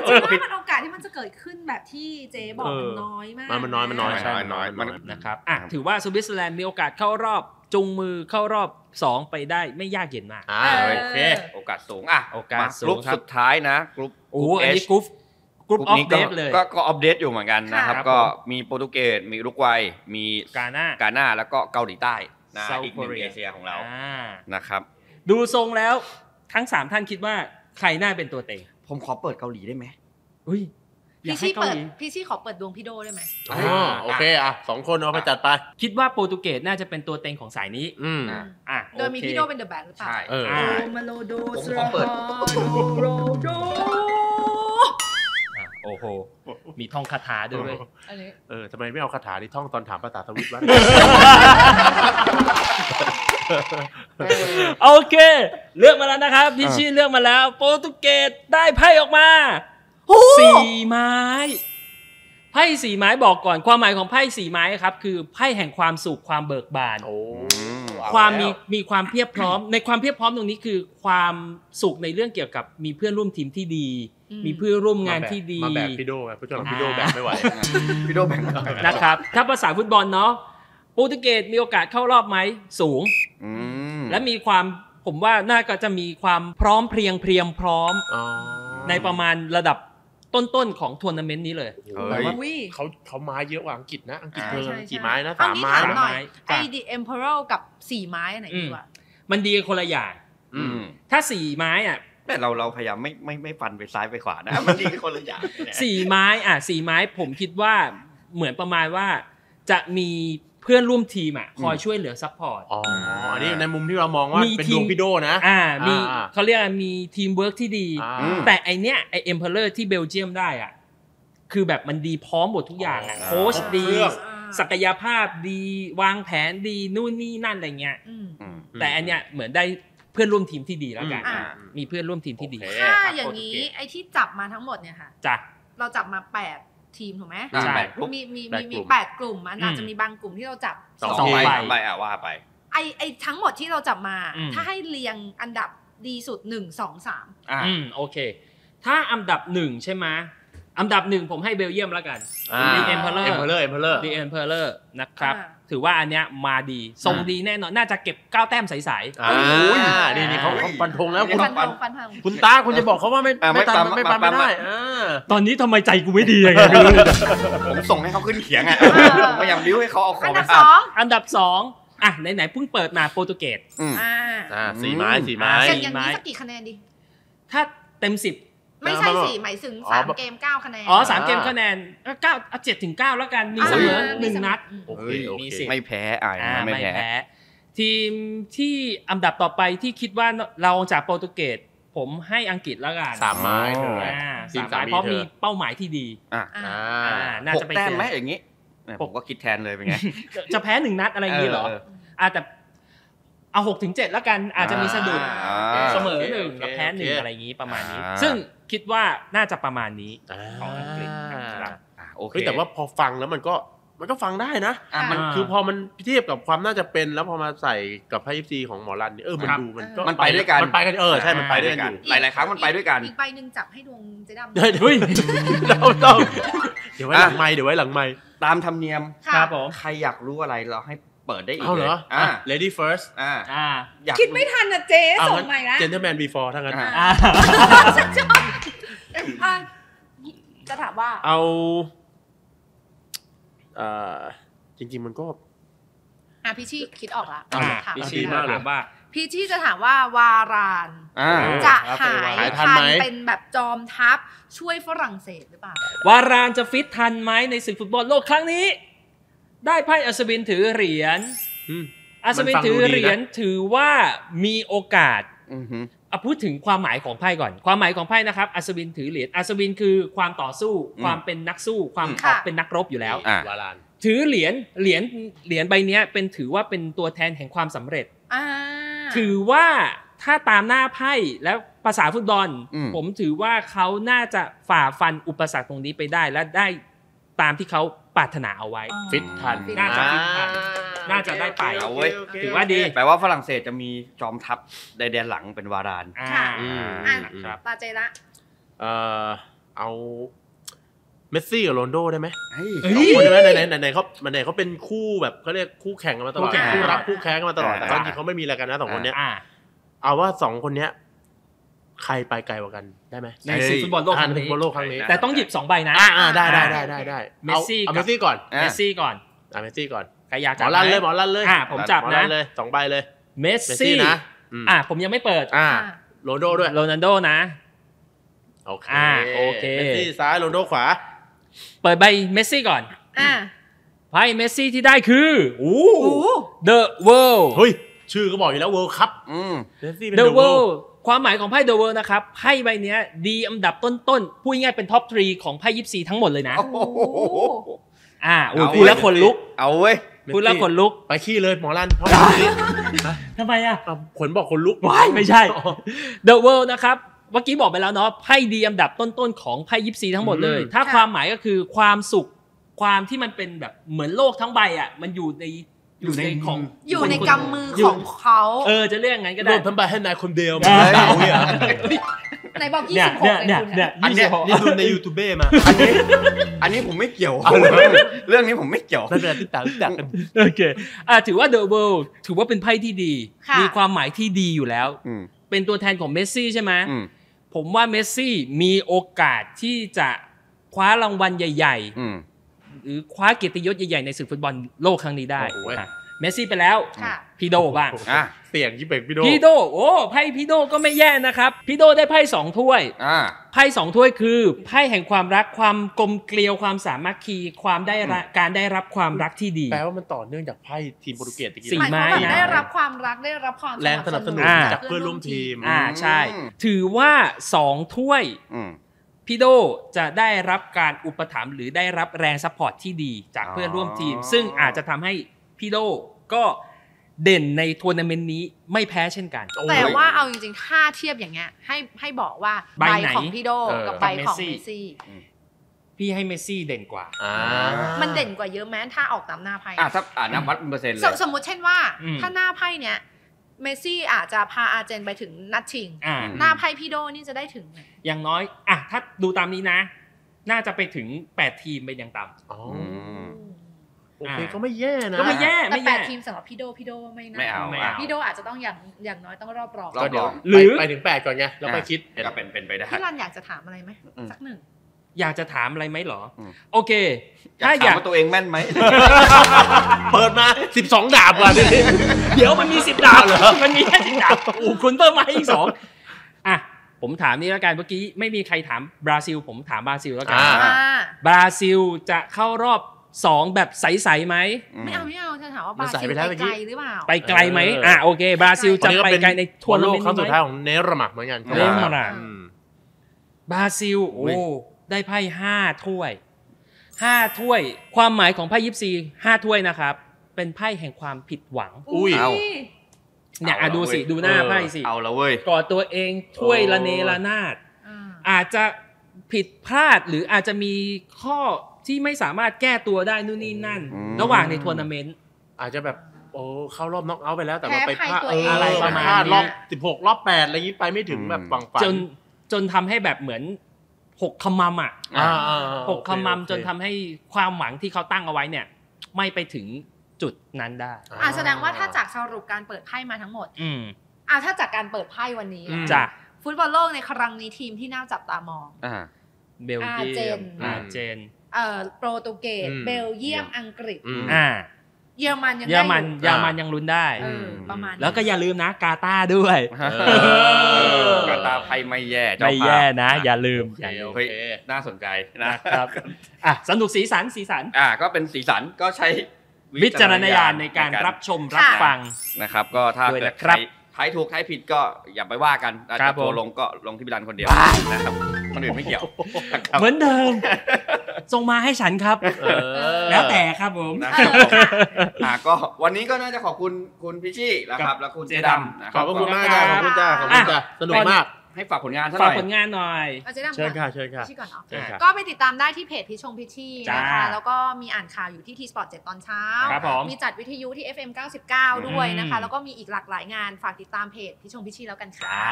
จริงว่ามันโอกาสที่มันจะเกิดขึ้นแบบที่เจ๊บอกมันน้อยมากมันน้อยมันน้อยใช่น้อยมันนะครับอ่ะถือว่าสวิตเซอร์แลนด์มีโอกาสเข้ารอบจุงมือเข้ารอบสองไปได้ไม่ยากเย็นมากอ่าโอเคโอกาสสูงอ่ะโอกาสสูงครับสุดท้ายนะกรุ๊ปโอ้อันนี้กรุ๊ปกรุ๊ปอัปเดตเลยก็อัปเดตอยู่เหมือนกันนะครับก็มีโปรตุเกสมีอุรุกวัยมีกาน่ากาน่าแล้วก็เกาหลีใต้นะอีกหนึ่งเอเชียของเรานะครับดูทรงแล้วทั้งสามท่านคิดว่าใครน่าเป็นตัวเต็งผมขอเปิดเกาหลีได้ไหมอุ้ยพี่ชี่เปิดพี่ชี่ขอเปิดดวงพี่โดได้ไหมอ๋อโอเคอ่ะสองคนเอาไปจัดไปคิดว่าโปรตุเกสน่าจะเป็นตัวเต็งของสายนี้อืมอ่ะโดยมีพี่โดเป็นเดอะแบ็คหรือเปล่าใช่เออมาโลโดสโลโรโดโอ้โหมีท่องคาถาด้วยเออทำไมไม่เอาคาถาที่ท่องตอนถามภาษาสวิตบ้างโอเคเลือกมาแล้วนะครับพี่ชี่เลือกมาแล้วโปรตุเกสได้ไพ่ออกมาสี่ไม้ไพ่สี่ไม้บอกก่อนความหมายของไพ่สี่ไม้ครับคือไพ่แห่งความสุขความเบิกบานความมีมีความเพียบพร้อมในความเพียบพร้อมตรงนี้คือความสุขในเรื่องเกี่ยวกับมีเพื่อนร่วมทีมที่ดีมีเพื่อนร่วมงานที่ดีมาแบบพี่โดแบบผู้ชมพี่โดแบบไม่ไหวพี่โดแบบนะครับถ้าภาษาฟุตบอลเนาะโปรตุเกสมีโอกาสเข้ารอบไหมสูงและมีความผมว่าน่าก็จะมีความพร้อมเพรียงเพียงพร้อมในประมาณระดับต้นๆของทัวร์นาเมนต์นี้เลยเขาเขาไม้เยอะกว่าอังกฤษนะอังกฤษเธอกี่ไม้นะสามไม้นะไอ้ดิเอ็มเพอรัลกับสี่ไม้ไหนดีกว่ามันดีคนละอย่างถ้าสี่ไม้อ่ะแต่เราเราพยายามไม่ไม่ไม่ฟันไปซ้ายไปขวานะมันดีคนละอย่างสี่ไม้อ่ะสี่ไม้ผมคิดว่าเหมือนประมาณว่าจะมีเพื่อนร่วมทีมอ่ะคอยช่วยเหลือซัพพอร์ตอ๋ออันนี้ในมุมที่เรามองว่าเป็นดวงพี่โดนะอ่ามีเขาเรียกมีทีมเวิร์กที่ดีแต่ไอเนี้ยไอเอ็มเพอเรอร์ที่เบลเยียมได้อ่ะคือแบบมันดีพร้อมหมดทุกอย่างอ่ะโค้ชดีศักยภาพดีวางแผนดีนู่นนี่นั่นอะไรเงี้ยแต่อันเนี้ยเหมือนได้เพื่อนร่วมทีมที่ดีแล้วกันมีเพื่อนร่วมทีมที่ดีถ้าอย่างนี้ไอที่จับมาทั้งหมดเนี่ยค่ะจ้ะเราจับมาแปดทีมถูกไหมใช่มีมีมีแปดกลุ่มมันอาจจะมีบางกลุ่มที่เราจับสองใบสามใบอ่ะว่าไปไอไอทั้งหมดที่เราจับมาถ้าให้เรียงอันดับดีสุดหนึ่งสองสามอ่าโอเคถ้าอันดับหนึ่งใช่ไหมอันดับหนึ่งผมให้เบลเยียมแล้วกันดีเอ็มเพอร์เลอร์เอ็มเพอร์เลอร์เอ็มเพอร์เลอร์ดีเอ็มเพอร์เลอร์นะครับถือว่าอันเนี้ยมาดีทรงดีแน่นอนน่าจะเก็บเก้าแต้มใสๆโอ้ยนี่นี่เขาปันธงแล้วคุณคุณตาคุณจะบอกเขาว่าไม่ไม่ปันไม่ปันไม่ได้ตอนนี้ทำไมใจกูไม่ดีอย่างเงี้ยผมส่งให้เขาขึ้นเขียงอ่ะพยายามบิ้วให้เขาเอาของอันดับสองอันดับสองอ่ะไหนไหนเพิ่งเปิดมาโปรตุเกสอ่าอ่าสี่ไม้สี่ไม้อย่างนี้สักกี่คะแนนดีถ้าเต็มสิบไม่ใช่สี่หมายถึงสามเกมเก้าคะแนนอ๋อสามเกมคะแนนเก้าเจ็ดถึงเก้าแล้วกันมีเสมอหนึ่งนัดมีสิไม่แพ้อ่าไม่แพ้ทีมที่อันดับต่อไปที่คิดว่าเราจากโปรตุเกสผมให้อังกฤษแล้วกันสามไม้สามไม้เพราะมีเป้าหมายที่ดีอ่าน่าจะไปแต้มไหมอย่างนี้ผมก็คิดแทนเลยเป็นไงจะแพ้หนึ่งนัดอะไรอย่างนี้เหรออ่าแต่เอาหกถึงเจ็ดแล้วกันอาจจะมีสะดุดเสมอหนึ่งแล้วแพ้หนึ่งอะไรอย่างนี้ประมาณนี้ซึ่งคิดว่าน่าจะประมาณนี้ของอังกฤษครับโอเคแต่ว่าพอฟังแล้วมันก็มันก็ฟังได้นะมันคือพอมันเทียบกับความน่าจะเป็นแล้วพอมาใส่กับไพ่ยิปซีของหมอรันเออมันดูมันก็มันไปด้วยกันมันไปกันเออใช่มันไปด้วยกันหลายๆครั้งมันไปด้วยกันอีกใบหนึ่งจับให้ดวงเจ๊ดำเฮ้ยเราต้องเดี๋ยวไว้หลังไม้เดี๋ยวไว้หลังไม้ตามธรรมเนียมครับผมใครอยากรู้อะไรเราให้เปิดได้อีกเลยอ่า lady first อ่าอ่าคิดไม่ทันนะเจ๊ส่งใหม่ละ gentleman before ทั้งนั้นอ่า จะถามว่าเอาอ่าจริงๆมันก็อ่ะพี่ชี่คิดออกละพี่ชี่มากเลยว่าพี่ชี่จะถามว่าวารานจะหายทันเป็นแบบจอมทัพช่วยฝรั่งเศสหรือเปล่าวารานจะฟิตทันไหมในศึกฟุตบอลโลกครั้งนี้ได้ไพ่อัศวินถือเหรียญอัศวินถือเหรียญถือว่ามีโอกาสเอาพูดถึงความหมายของไพ่ก่อนความหมายของไพ่นะครับอัศวินถือเหรียญอัศวินคือความต่อสู้ความเป็นนักสู้ความเป็นนักรบอยู่แล้ววารานถือเหรียญเหรียญเหรียญใบนี้เป็นถือว่าเป็นตัวแทนแห่งความสำเร็จถือว่าถ้าตามหน้าไพ่แล้วภาษาฟุตบอลผมถือว่าเขาน่าจะฝ่าฟันอุปสรรคตรงนี้ไปได้และได้ตามที่เขาปรารถนาเอาไว้ฟิตทันน่าจะฟิตทันน่าจะได้ไปถือว่าดีแปลว่าฝรั่งเศสจะมีจอมทัพในแดนหลังเป็นวารานค่ะปาเจละเอาเมสซี่กับโรนัลโดได้ไหมใช่ไหมไหนไหนเขาไหนเขาเป็นคู่แบบเขาเรียกคู่แข่งกันมาตลอดคู่รักคู่แข่งกันมาตลอดแต่จริงเขาไม่มีอะไรกันนะสองคนเนี้ยเอาว่าสองคนเนี้ยใครไปไกลกว่ากันได้ไหมในศึกฟุตบอลโลกครั้งนี้แต่ต้องหยิบสองใบนะได้ได้ได้ได้ได้เมสซี่เอาเมสซี่ก่อนเมสซี่ก่อนเอาเมสซี่ก่อนใครอยากจับหมอลันเลยหมอลันเลยผมจับนะเลยสองใบเลยเมสซี่นะอ่าผมยังไม่เปิดอ่าโรนัลโดด้วยโรนัลโดนะโอเคโอเคเมสซี่ซ้ายโรนัลโดขวาเปิดใบเมสซี่ก่อนอ่าไพ่เมสซี่ที่ได้คือโอ้ The World เฮ้ยชื่อก็บอกอยู่แล้ว World ครับอืม The World ความหมายของไพ่ The World นะครับไพ่ใบนี้ดีอันดับต้นๆพูดง่ายเป็นท็อปทรีของไพ่ยิปซีทั้งหมดเลยนะอ่าโอ้พูดแล้วคนลุกเอาเว้ยพูดแล้วคนลุกไปขี้เลยหมอลันทำไมอ่ะขนบอกคนลุกไม่ใช่ The World นะครับเมื่อกี้บอกไปแล้วเนาะไพ่ดีอันดับต้นๆของไพ่ยิปซีทั้งหมดเลยถ้าความหมายก็คือความสุขความที่มันเป็นแบบเหมือนโลกทั้งใบอ่ะมันอยู่ในอยู่ในของอยู่ในกำมือของเขาเออจะเรียกงั้นก็ได้รวมทั้งใบให้นายคนเดียวไม่เอาเนี่ยไหนบอกยี่สิบหกเนี่ยเนี่ยอันนี้นี่ดูในยูทูบเบอร์มาอันนี้อันนี้ผมไม่เกี่ยวเรื่องนี้ผมไม่เกี่ยวไม่เป็นไรติดตามติดตามกันโอเคอ่ะถือว่า The World ถือว่าเป็นไพ่ที่ดีมีความหมายที่ดีอยู่แล้วเป็นตัวแทนของเมสซี่ใช่ไหมผมว่าเมสซี่มีโอกาสที่จะคว้ารางวัลใหญ่ๆหรือคว้าเกียรติยศใหญ่ๆในศึกฟุตบอลโลกครั้งนี้ได้เมสซี่ไปแล้วพี่โดบ้างเสี่ยงยิบเบกพี่โดพี่โดโอ้ไพ่พี่โดก็ไม่แย่นะครับพี่โดได้ไพ่สองถ้วยไพ่สองถ้วยคือไพ่แห่งความรักความกลมเกลียวความสามัคคีความได้การได้รับความรักที่ดีแปลว่ามันต่อเนื่องจากไพ่ทีมโปรตุเกสตะกี้สี่ไม้นะได้รับความรักได้รับความแรงสนับสนุนจากเพื่อนร่วมทีมอ่าใช่ถือว่าสองถ้วยพี่โดจะได้รับการอุปถัมภ์หรือได้รับแรงซัพพอร์ตที่ดีจากเพื่อนร่วมทีมซึ่งอาจจะทำให้พี่โดก็เด่นในทัวร์นาเมนต์นี้ไม่แพ้เช่นกันแต่ว่าเอาจริงๆถ้าเทียบอย่างเงี้ยให้ให้บอกว่าใบของพี่โดกับใบของเมสซี่พี่ให้เมสซี่เด่นกว่ามันเด่นกว่าเยอะแม้ถ้าออกตามหน้าไพ่อ่ะถ้าอ่านนับวัดเป็นเปอร์เซ็นต์เลยสมมติเช่นว่าถ้าหน้าไพ่เนี้ยเมสซี่อาจจะพาอาร์เจนไปถึงนัดชิงหน้าไพ่พี่โดนี่จะได้ถึงอย่างน้อยอ่ะถ้าดูตามนี้นะน่าจะไปถึงแปดทีมเป็นอย่างต่ำโอเคก็ไม่แย่นะก็ไม่แย่แต่แปดทีมสำหรับพี่โดพี่โดไม่น่าไม่เอาพี่โดอาจจะต้องอย่างอย่างน้อยต้องรอบรองก็เดี๋ยวหรือไปถึงแปดก่อนไงแล้วไปคิดจะเป็นเป็นไปได้พี่รันอยากจะถามอะไรไหมสักหนึ่งอยากจะถามอะไรไหมหรอโอเคถ้าอยากตัวเองแม่นไหมเปิดมาสิบสองดาบว่ะเดี๋ยวมันมีสิบดาบเหรอมันมีแค่สิบดาบโอ้คุณเพิ่มมาอีกสองอ่ะผมถามนี่แล้วกันเมื่อกี้ไม่มีใครถามบราซิลผมถามบราซิลแล้วกันบราซิลจะเข้ารอบสองแบบใสๆไหมไม่เอาไม่เอาฉันถามว่าบราซิลไปไกลหรือเปล่าไปไกลไหมอ่ะโอเคบราซิลจะไปไกลในทัวร์โลกครั้งสุดท้ายของเนมาร์เหมือนกันเนมาร์บราซิลโอ้ได้ไพ่ห้าถ้วยห้าถ้วยความหมายของไพ่ยิปซีห้าถ้วยนะครับเป็นไพ่แห่งความผิดหวังอุ้ยเนี่ยดูสิดูหน้าไพ่สิเอาละเว้ยกอดตัวเองถ้วยละเนระนาดอาจจะผิดพลาดหรืออาจจะมีข้อที่ไม่สามารถแก้ตัวได้นู่นนี่นั่นระหว่างในทัวร์นาเมนต์อาจจะแบบโอ้เข้ารอบน็อกเอาท์ไปแล้วแต่ว่าไปพลาดอะไรประมาณนี้รอบสิบหกรอบแปดอะไรอย่างนี้ไปไม่ถึงแบบฝังฝันจนจนทำให้แบบเหมือนหกคำมั่มอ่ะหกคำมั่มจนทำให้ความหวังที่เขาตั้งเอาไว้เนี่ยไม่ไปถึงจุดนั้นได้อ่าแสดงว่าถ้าจากสรุปการเปิดไพ่มาทั้งหมดอืมอ่าถ้าจากการเปิดไพ่วันนี้จ้ะฟุตบอลโลกในครั้งนี้ทีมที่น่าจับตามอง เบลเยียมอาร์เจนเอ่อโปรตุเกสเบลเยียมอังกฤษอ่าเยอรมันยังเยอรมันเยอรมันยังลุ้นได้ประมาณแล้วก็อย่าลืมนะกาตาร์ด้วยกาตาร์ไทยไม่แย่ไม่แย่นะอย่าลืมโอเคน่าสนใจนะครับอ่ะสนุกสีสันสีสันอ่ะก็เป็นสีสันก็ใช้วิจารณญาณในการรับชมรับฟังนะครับก็ถ้าเกิดใครใครถูกใครผิดก็อย่าไปว่ากันอาจจะตัวลงก็ลงที่บิลันคนเดียวนะครับคนอื่นไม่เกี่ยวเหมือนเดิมส่งมาให้ฉันครับแล้วแต่ครับผมก็วันนี้ก็น่าจะขอบคุณคุณพิชชี่นะครับและคุณเจดำนะครับขอบคุณมากขอบคุณจ้าขอบคุณจ้าสนุกมากให้ฝากผลงานซะหน่อยฝากผลงานหน่อยเชิญค่ะเชิญค่ะก็ไปติดตามได้ที่เพจพิชชงพิชชี่นะคะแล้วก็มีอ่านข่าวอยู่ที่ ที สปอร์ต เจ็ดตอนเช้ามีจัดวิทยุที่ เอฟ เอ็ม เก้าสิบเก้าด้วยนะคะแล้วก็มีอีกหลากหลายงานฝากติดตามเพจพิชชงพิชชี่แล้วกันค่ะ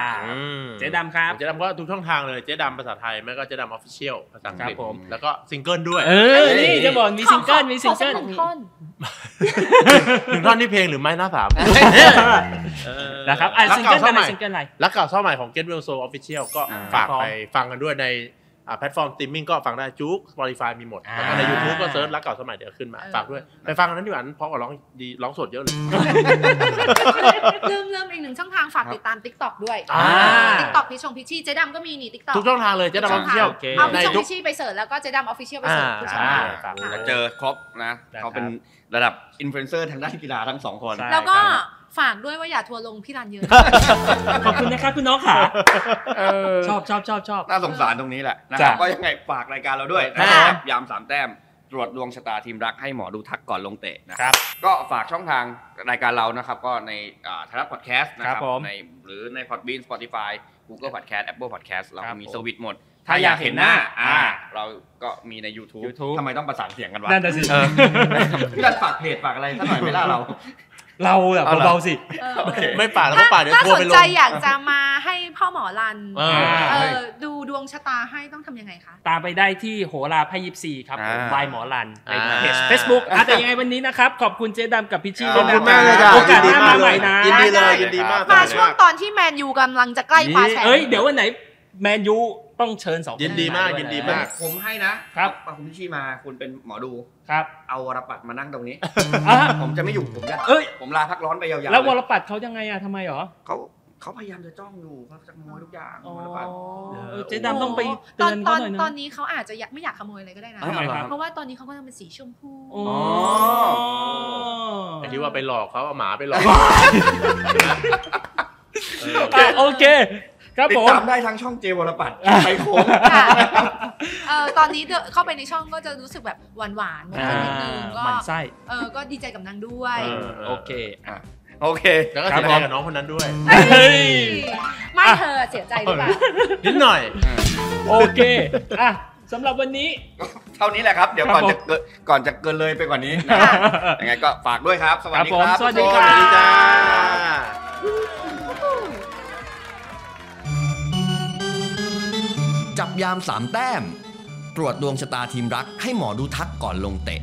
เจ๊ดำครับเจ๊ดำก็ทุกช่องทางเลยเจ๊ดำภาษาไทยแม่ก็เจ๊ดำ ออฟฟิเชียล ภาษาอังกฤษแล้วก็ซิงเกิลด้วยเออนี่จะบอกมีซิงเกิลมีซิงเกิลหนึ่งท่อนหนึ่งท่อนนี่เพลงหรือไม่น่าถามนะครับอ่ะซิงเกิลอะไรซิงเกิลอะไรรักเก่าเศร้าใหม่ของเก็ตเวลโซออฟฟิเชียลก็ฝากไปฟังกันด้วยในแพลตฟอร์มสตรีมมิ่งก็ฟังได้จุ๊ก สปอติฟาย มีหมดแล้วก็ใน ยูทูบ ก็เซิร์ชรักเก่าสมัยเดี๋ยวขึ้นมาฝากด้วยไปฟังกันนั้นดีกว่าเพราะว่าร้องดีร้องสดเยอะเลยลืมลืมอีกหนึ่งช่องทางฝากติดตาม ติ๊กต็อก ด้วย ติ๊กต็อก พิชชงพิชชี่เจ๊ดำก็มีนี่ ติ๊กต็อก ทุกช่องทางเลยเจ๊ดำ ออฟฟิเชียล เอาพิชชงพิชชี่ไปเสิร์ชแล้วก็เจ๊ดำ ออฟฟิเชียล ไปเสิร์ชทุกช่องทางจะเจอครบนะเขาเป็นระดับอินฟลูเอนเซอร์ทางด้านกีฬาทั้งสองคนแล้วก็ฝากด้วยว่าอย่าทัวลงพี่รันเยอะขอบคุณนะครับคุณน้องขาชอบชอบชอบชอบน่าสงสารตรงนี้แหละนะครับก็ยังไงฝากรายการเราด้วยนะครับยามสามแต้มตรวจดวงชะตาทีมรักให้หมอดูทักก่อนลงเตะนะครับก็ฝากช่องทางรายการเรานะครับก็ในไทยรัฐพอดแคสต์นะครับในหรือใน พอดบีน สปอติฟาย กูเกิล พอดแคสต์ แอปเปิล พอดแคสต์ เรามีเซอร์วิสหมดถ้าอยากเห็นหน้าเราก็มีใน ยูทูบ ทำไมต้องประสานเสียงกันวะนั่นแต่สิพี่รันฝากเพจฝากอะไรสักหน่อยไม่ล่ะเราเราแบบเบาๆสิไม่ป่าแล้วก็ป่าเดี๋ยวโทรไปลงถ้าสนใจอยากจะมาให้พ่อหมอรันดูดวงชะตาให้ต้องทำยังไงคะตามไปได้ที่โหราไพ่ยิปซีครับบายหมอรันในเพจ เฟซบุ๊ก อ่ะแต่ยังไงวันนี้นะครับขอบคุณเจ๊ดำกับพิชชี่ขอบคุณมากเลยโอกาสหน้ามาใหม่นะยินดีเลยยินดีมากมาช่วงตอนที่แมนยูกำลังจะใกล้คว้าแชมป์เอ้ยเดี๋ยววันไหนแมนยูต้องเชิญสองยินดีมากยินดีมากผมให้นะครับคุณพิชชี่มาคุณเป็นหมอดูครับเอาวรปัตรมานั่งตรงนี้ผมจะไม่อยู่ผมจะเอ้ยผมลาพักร้อนไปยาวๆแล้ววรปัตรเขายังไงอ่ะทำไมหรอเขาเขาพยายามจะจ้องอยู่เขาจะขโมยทุกอย่างวรปัตรเจ๊ดำต้องไปตอนตอนตอนนี้เขาอาจจะไม่อยากขโมยอะไรก็ได้นะเพราะว่าตอนนี้เขาก็ต้องเป็นสีชมพูอ๋อไอ้ที่ว่าไปหลอกเขาเอาหมาไปหลอกโอเคติดตามได้ทั้งช่องเจวรปัตรไปโค้งตอนนี้เข้าไปในช่องก็จะรู้สึกแบบหวานหวานนิดนึงก็มันไส้ก็ดีใจกับนางด้วยโอเคโอเคแล้วก็เสียใจกับน้องคนนั้นด้วยไม่เธอเสียใจหรือเปล่านิดหน่อยโอเคอ่ะสำหรับวันนี้เท่านี้แหละครับเดี๋ยวก่อนจะเกินก่อนจะเกินเลยไปกว่านี้นะยังไงก็ฝากด้วยครับสวัสดีครับสวัสดีครับจับยามสามแต้มตรวจดวงชะตาทีมรักให้หมอดูทักก่อนลงเตะ